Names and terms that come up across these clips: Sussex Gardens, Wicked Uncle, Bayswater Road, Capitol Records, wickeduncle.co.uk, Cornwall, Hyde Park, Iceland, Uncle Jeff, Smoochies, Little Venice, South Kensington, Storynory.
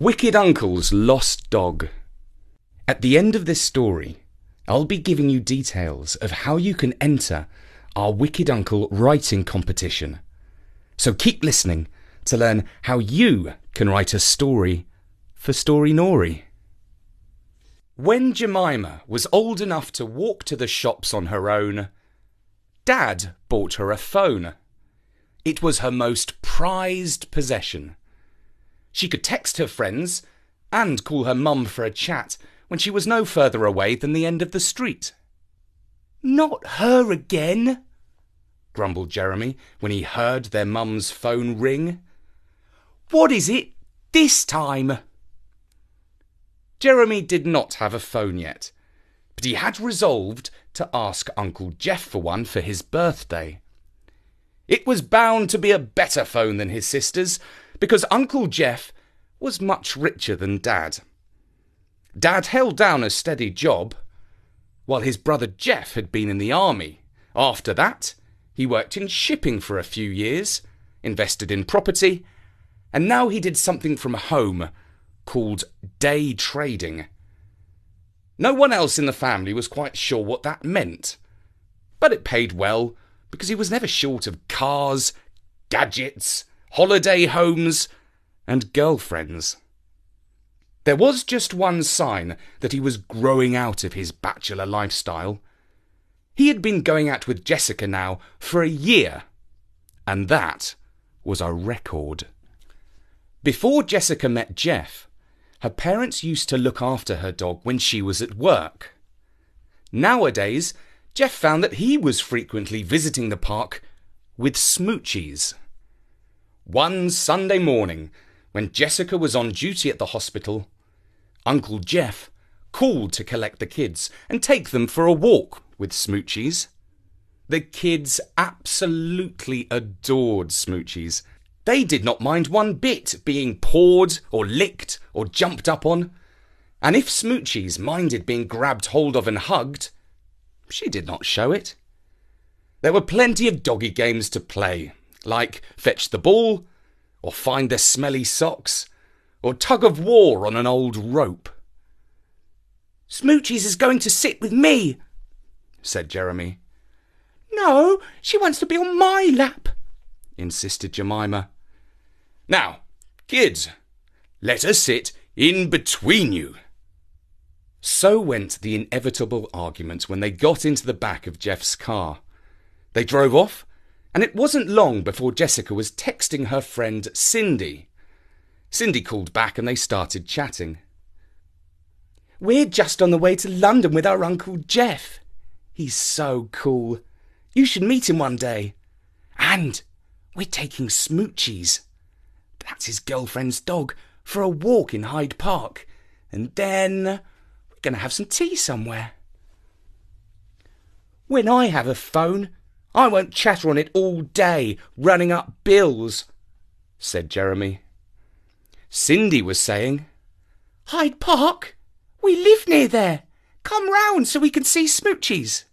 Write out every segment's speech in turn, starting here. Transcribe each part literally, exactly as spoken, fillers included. Wicked Uncle's Lost Dog. At the end of this story, I'll be giving you details of how you can enter our Wicked Uncle writing competition. So keep listening to learn how you can write a story for Storynory. When Jemima was old enough to walk to the shops on her own, Dad bought her a phone. It was her most prized possession. She could text her friends and call her mum for a chat when she was no further away than the end of the street. "Not her again," grumbled Jeremy when he heard their mum's phone ring. "What is it this time?" Jeremy did not have a phone yet, but he had resolved to ask Uncle Jeff for one for his birthday. It was bound to be a better phone than his sister's, because Uncle Jeff was much richer than Dad. Dad held down a steady job, while his brother Jeff had been in the army. After that, he worked in shipping for a few years, invested in property, and now he did something from home called day trading. No one else in the family was quite sure what that meant, but it paid well because he was never short of cars, gadgets, holiday homes and girlfriends. There was just one sign that he was growing out of his bachelor lifestyle. He had been going out with Jessica now for a year, and that was a record. Before Jessica met Jeff, her parents used to look after her dog when she was at work. Nowadays, Jeff found that he was frequently visiting the park with Smoochies. One Sunday morning, when Jessica was on duty at the hospital, Uncle Jeff called to collect the kids and take them for a walk with Smoochies. The kids absolutely adored Smoochies. They did not mind one bit being pawed or licked or jumped up on. And if Smoochies minded being grabbed hold of and hugged, she did not show it. There were plenty of doggy games to play, like fetch the ball, or find the smelly socks, or tug of war on an old rope. "Smoochies is going to sit with me," said Jeremy. "No, she wants to be on my lap," insisted Jemima. "Now, kids, let her sit in between you." So went the inevitable argument when they got into the back of Jeff's car. They drove off, and it wasn't long before Jessica was texting her friend Cindy. Cindy called back and they started chatting. "We're just on the way to London with our Uncle Jeff. He's so cool. You should meet him one day. And we're taking Smoochies, that's his girlfriend's dog, for a walk in Hyde Park. And then we're going to have some tea somewhere." "When I have a phone, I won't chatter on it all day, running up bills," said Jeremy. Cindy was saying, "Hyde Park? We live near there. Come round so we can see Smoochies."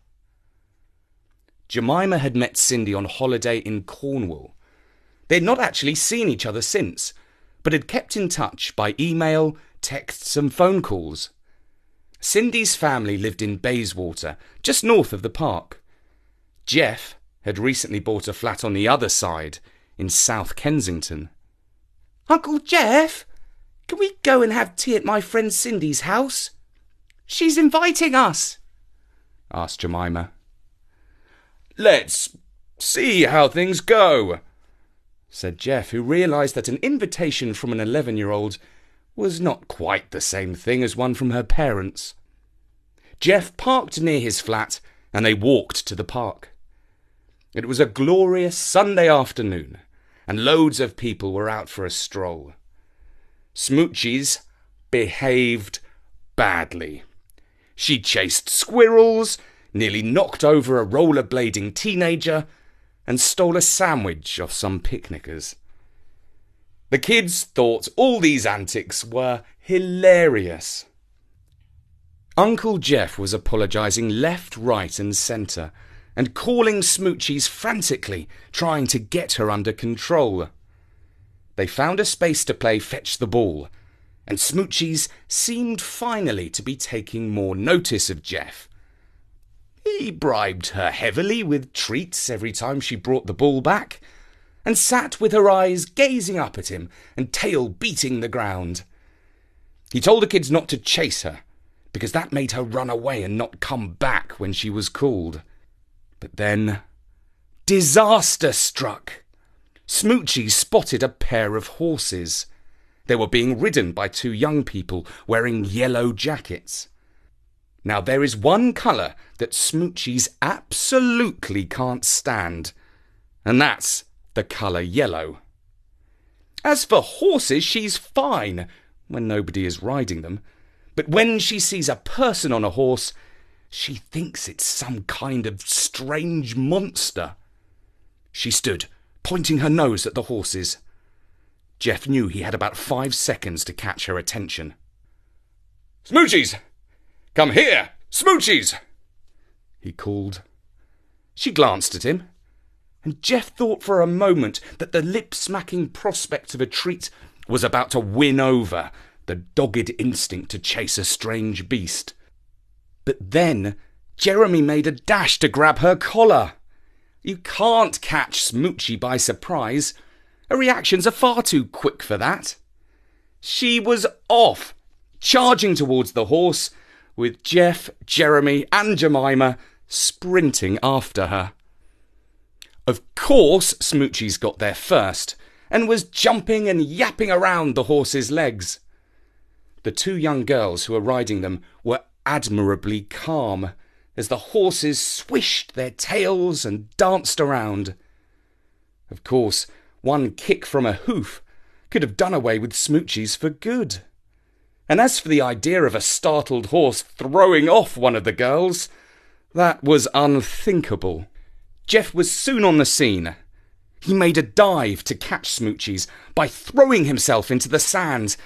Jemima had met Cindy on holiday in Cornwall. They had not actually seen each other since, but had kept in touch by email, texts and phone calls. Cindy's family lived in Bayswater, just north of the park. Jeff had recently bought a flat on the other side, in South Kensington. "Uncle Jeff, can we go and have tea at my friend Cindy's house? She's inviting us," asked Jemima. "Let's see how things go," said Jeff, who realised that an invitation from an eleven-year-old was not quite the same thing as one from her parents. Jeff parked near his flat and they walked to the park. It was a glorious Sunday afternoon, and loads of people were out for a stroll. Smoochies behaved badly. She chased squirrels, nearly knocked over a rollerblading teenager, and stole a sandwich off some picnickers. The kids thought all these antics were hilarious. Uncle Jeff was apologising left, right and centre, and calling Smoochies frantically, trying to get her under control. They found a space to play fetch the ball, and Smoochies seemed finally to be taking more notice of Jeff. He bribed her heavily with treats every time she brought the ball back, and sat with her eyes gazing up at him and tail beating the ground. He told the kids not to chase her, because that made her run away and not come back when she was called. But then, disaster struck. Smoochie spotted a pair of horses. They were being ridden by two young people wearing yellow jackets. Now, there is one colour that Smoochies absolutely can't stand, and that's the colour yellow. As for horses, she's fine when nobody is riding them, but when she sees a person on a horse, she thinks it's some kind of strange monster. She stood, pointing her nose at the horses. Jeff knew he had about five seconds to catch her attention. "Smoochies! Come here! Smoochies!" he called. She glanced at him, and Jeff thought for a moment that the lip-smacking prospect of a treat was about to win over the dogged instinct to chase a strange beast. But then Jeremy made a dash to grab her collar. You can't catch Smoochie by surprise. Her reactions are far too quick for that. She was off, charging towards the horse, with Jeff, Jeremy and Jemima sprinting after her. Of course Smoochie's got there first, and was jumping and yapping around the horse's legs. The two young girls who were riding them were admirably calm, as the horses swished their tails and danced around. Of course, one kick from a hoof could have done away with Smoochies for good. And as for the idea of a startled horse throwing off one of the girls, that was unthinkable. Jeff was soon on the scene. He made a dive to catch Smoochies by throwing himself into the sand,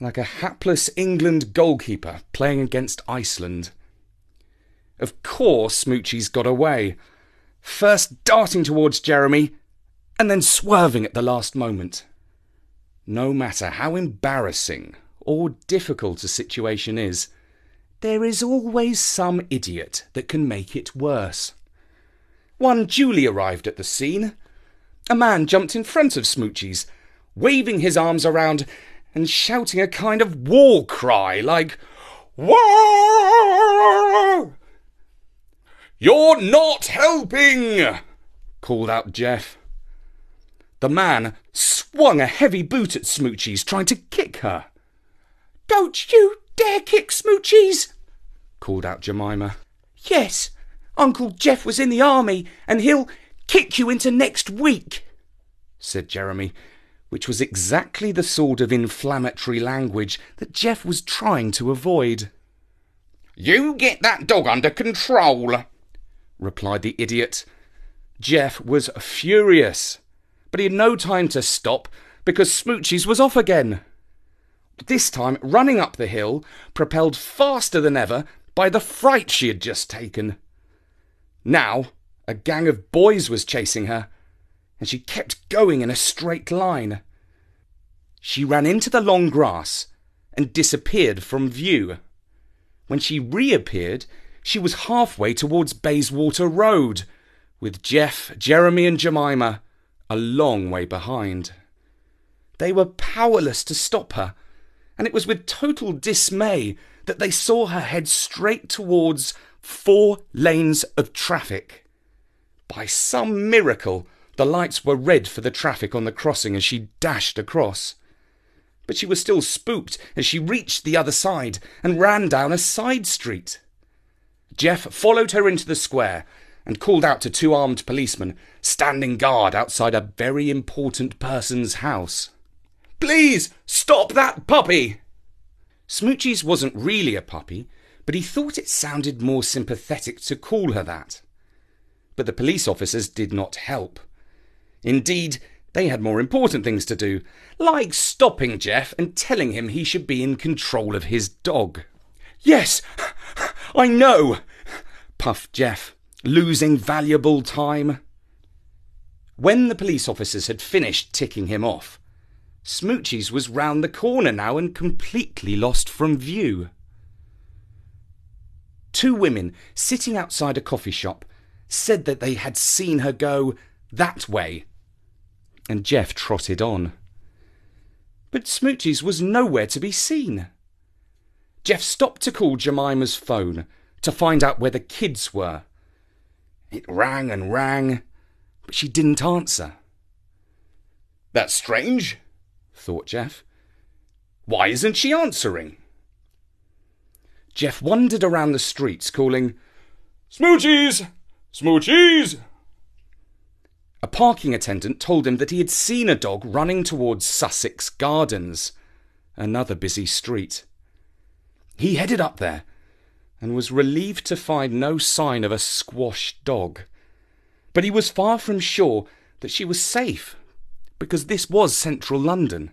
like a hapless England goalkeeper playing against Iceland. Of course Smoochies got away, first darting towards Jeremy, and then swerving at the last moment. No matter how embarrassing or difficult a situation is, there is always some idiot that can make it worse. One Julie arrived at the scene. A man jumped in front of Smoochies, waving his arms around and shouting a kind of war cry like, "Whoa! You're not helping!" called out Jeff. The man swung a heavy boot at Smoochies, trying to kick her. "Don't you dare kick Smoochies!" called out Jemima. "Yes, Uncle Jeff was in the army and he'll kick you into next week," said Jeremy, which was exactly the sort of inflammatory language that Jeff was trying to avoid. "You get that dog under control," replied the idiot. Jeff was furious, but he had no time to stop because Smoochies was off again. This time, running up the hill, propelled faster than ever by the fright she had just taken. Now, a gang of boys was chasing her, and she kept going in a straight line. She ran into the long grass and disappeared from view. When she reappeared, she was halfway towards Bayswater Road, with Jeff, Jeremy and Jemima a long way behind. They were powerless to stop her, and it was with total dismay that they saw her head straight towards four lanes of traffic. By some miracle, the lights were red for the traffic on the crossing as she dashed across. But she was still spooked as she reached the other side and ran down a side street. Jeff followed her into the square and called out to two armed policemen standing guard outside a very important person's house. "Please stop that puppy!" Smoochies wasn't really a puppy, but he thought it sounded more sympathetic to call her that. But the police officers did not help. Indeed, they had more important things to do, like stopping Jeff and telling him he should be in control of his dog. "Yes, I know," puffed Jeff, losing valuable time. When the police officers had finished ticking him off, Smoochies was round the corner now and completely lost from view. Two women, sitting outside a coffee shop, said that they had seen her go that way, and Geoff trotted on. But Smoochies was nowhere to be seen. Geoff stopped to call Jemima's phone to find out where the kids were. It rang and rang, but she didn't answer. That's strange, thought Geoff. Why isn't she answering? Geoff wandered around the streets calling, Smoochies! Smoochies! A parking attendant told him that he had seen a dog running towards Sussex Gardens, another busy street. He headed up there and was relieved to find no sign of a squashed dog. But he was far from sure that she was safe, because this was central London.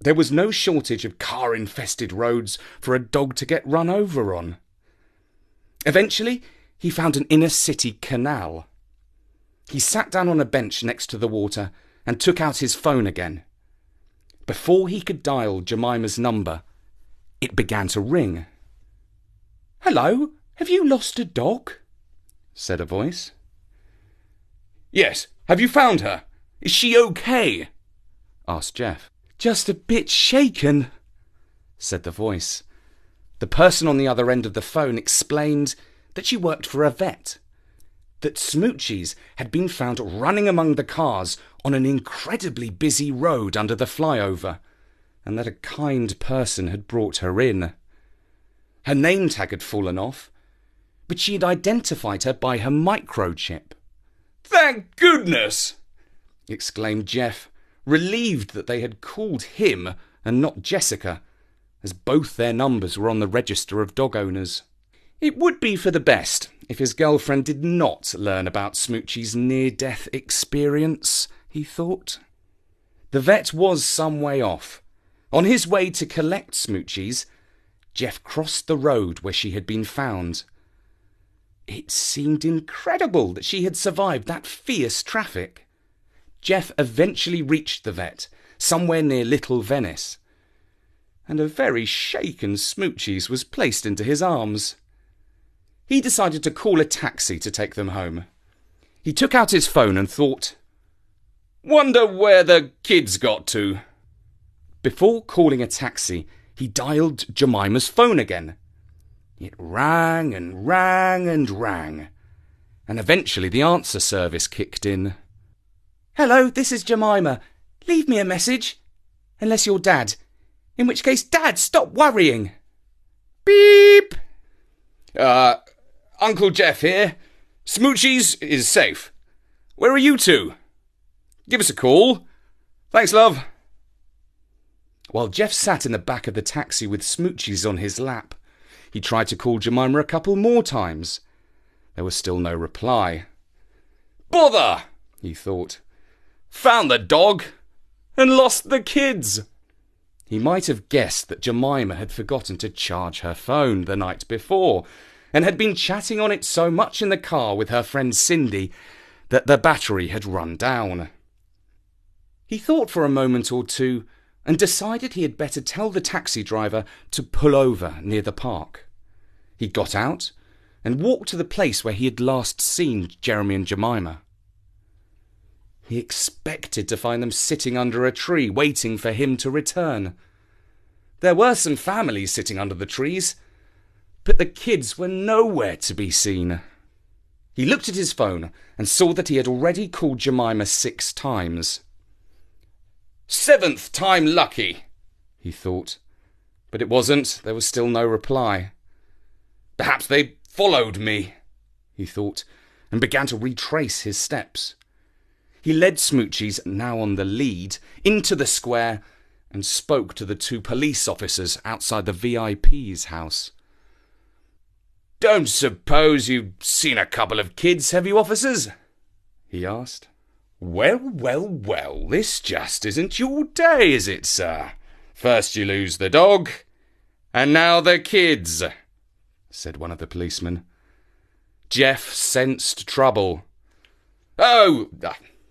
There was no shortage of car-infested roads for a dog to get run over on. Eventually, he found an inner-city canal. He sat down on a bench next to the water and took out his phone again. Before he could dial Jemima's number, it began to ring. "Hello, have you lost a dog?" said a voice. "Yes, have you found her? Is she okay?" asked Geoff. "Just a bit shaken," said the voice. The person on the other end of the phone explained that she worked for a vet, that Smoochies had been found running among the cars on an incredibly busy road under the flyover, and that a kind person had brought her in. Her name tag had fallen off, but she had identified her by her microchip. "Thank goodness!" exclaimed Geoff, relieved that they had called him and not Jessica, as both their numbers were on the register of dog owners. It would be for the best if his girlfriend did not learn about Smoochie's near-death experience, he thought. The vet was some way off. On his way to collect Smoochie's, Geoff crossed the road where she had been found. It seemed incredible that she had survived that fierce traffic. Geoff eventually reached the vet, somewhere near Little Venice, and a very shaken Smoochies was placed into his arms. He decided to call a taxi to take them home. He took out his phone and thought, "Wonder where the kids got to." Before calling a taxi, he dialed Jemima's phone again. It rang and rang and rang, and eventually the answer service kicked in. "Hello, this is Jemima. Leave me a message, unless you're Dad, in which case, Dad, stop worrying." Beep. Uh... Uncle Geoff here. Smoochies is safe. Where are you two? Give us a call. Thanks, love. While Geoff sat in the back of the taxi with Smoochies on his lap, he tried to call Jemima a couple more times. There was still no reply. "Bother," he thought. "Found the dog and lost the kids." He might have guessed that Jemima had forgotten to charge her phone the night before, and had been chatting on it so much in the car with her friend Cindy that the battery had run down. He thought for a moment or two and decided he had better tell the taxi driver to pull over near the park. He got out and walked to the place where he had last seen Jeremy and Jemima. He expected to find them sitting under a tree, waiting for him to return. There were some families sitting under the trees, but the kids were nowhere to be seen. He looked at his phone and saw that he had already called Jemima six times. "Seventh time lucky," he thought. But it wasn't. There was still no reply. "Perhaps they followed me," he thought, and began to retrace his steps. He led Smoochies, now on the lead, into the square and spoke to the two police officers outside the V I P's house. "Don't suppose you've seen a couple of kids, have you, officers?" he asked. "Well, well, well, this just isn't your day, is it, sir? First you lose the dog, and now the kids," said one of the policemen. Geoff sensed trouble. "Oh,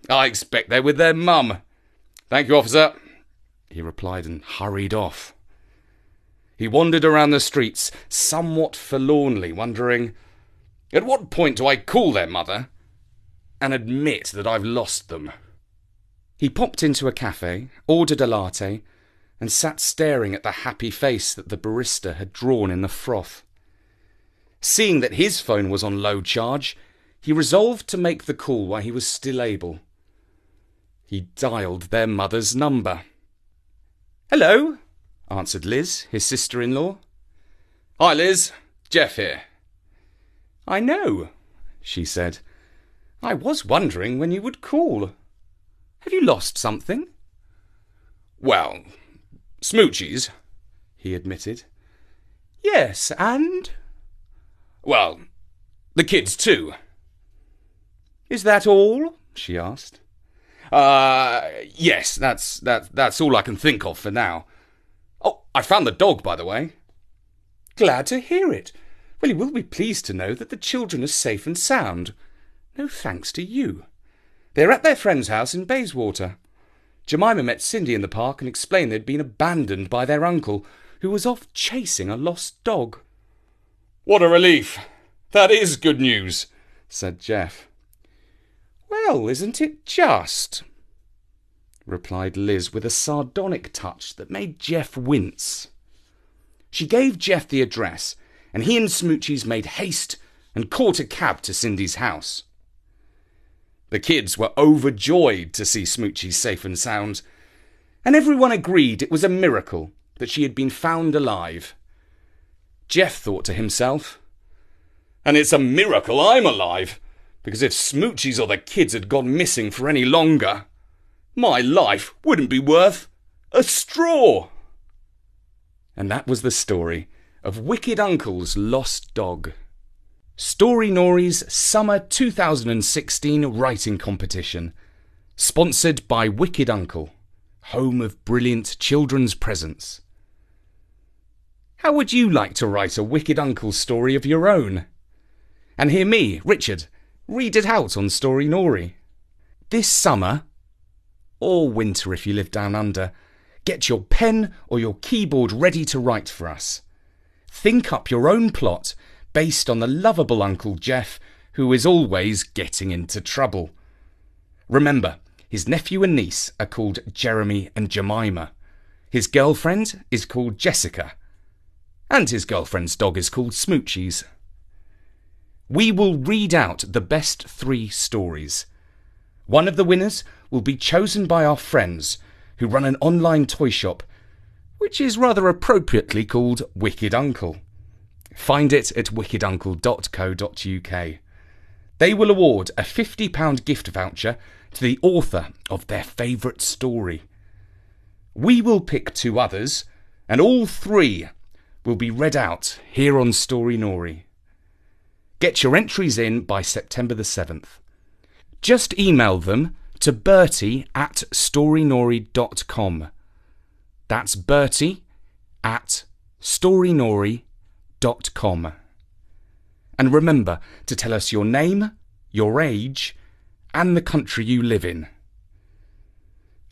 I expect they're with their mum. Thank you, officer." he replied, and hurried off. He wandered around the streets, somewhat forlornly, wondering, "At what point do I call their mother and admit that I've lost them?" He popped into a cafe, ordered a latte, and sat staring at the happy face that the barista had drawn in the froth. Seeing that his phone was on low charge, he resolved to make the call while he was still able. He dialed their mother's number. "Hello," answered Liz, his sister-in-law. "Hi, Liz. Jeff here." "I know," she said. "I was wondering when you would call. Have you lost something?" "Well, Smoochies," he admitted. "Yes, and?" "Well, the kids too." "Is that all?" she asked. Uh, yes, that's, that, that's all I can think of for now. Oh, I found the dog, by the way." "Glad to hear it. Well, you will be pleased to know that the children are safe and sound. No thanks to you. They're at their friend's house in Bayswater. Jemima met Cindy in the park and explained they'd been abandoned by their uncle, who was off chasing a lost dog." "What a relief. That is good news," said Jeff. "Well, isn't it just?" replied Liz with a sardonic touch that made Jeff wince. She gave Jeff the address, and he and Smoochies made haste and caught a cab to Cindy's house. The kids were overjoyed to see Smoochies safe and sound, and everyone agreed it was a miracle that she had been found alive. Jeff thought to himself, "And it's a miracle I'm alive, because if Smoochies or the kids had gone missing for any longer, my life wouldn't be worth a straw." And that was the story of Wicked Uncle's lost dog. Storynory's Summer two thousand sixteen Writing Competition, sponsored by Wicked Uncle, home of brilliant children's presents. How would you like to write a Wicked Uncle story of your own? And hear me, Richard, read it out on Storynory. This summer, or winter if you live down under, get your pen or your keyboard ready to write for us. Think up your own plot based on the lovable Uncle Jeff, who is always getting into trouble. Remember, his nephew and niece are called Jeremy and Jemima. His girlfriend is called Jessica. And his girlfriend's dog is called Smoochies. We will read out the best three stories. One of the winners will be chosen by our friends who run an online toy shop, which is rather appropriately called Wicked Uncle. Find it at wicked uncle dot co dot U K. They will award a fifty pounds gift voucher to the author of their favourite story. We will pick two others, and all three will be read out here on Storynory. Get your entries in by September the seventh. Just email them to Bertie at Storynory dot com. That's Bertie at Storynory dot com. And remember to tell us your name, your age, and the country you live in.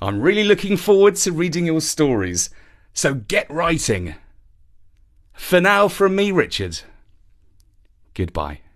I'm really looking forward to reading your stories, so get writing. For now, from me, Richard. Goodbye.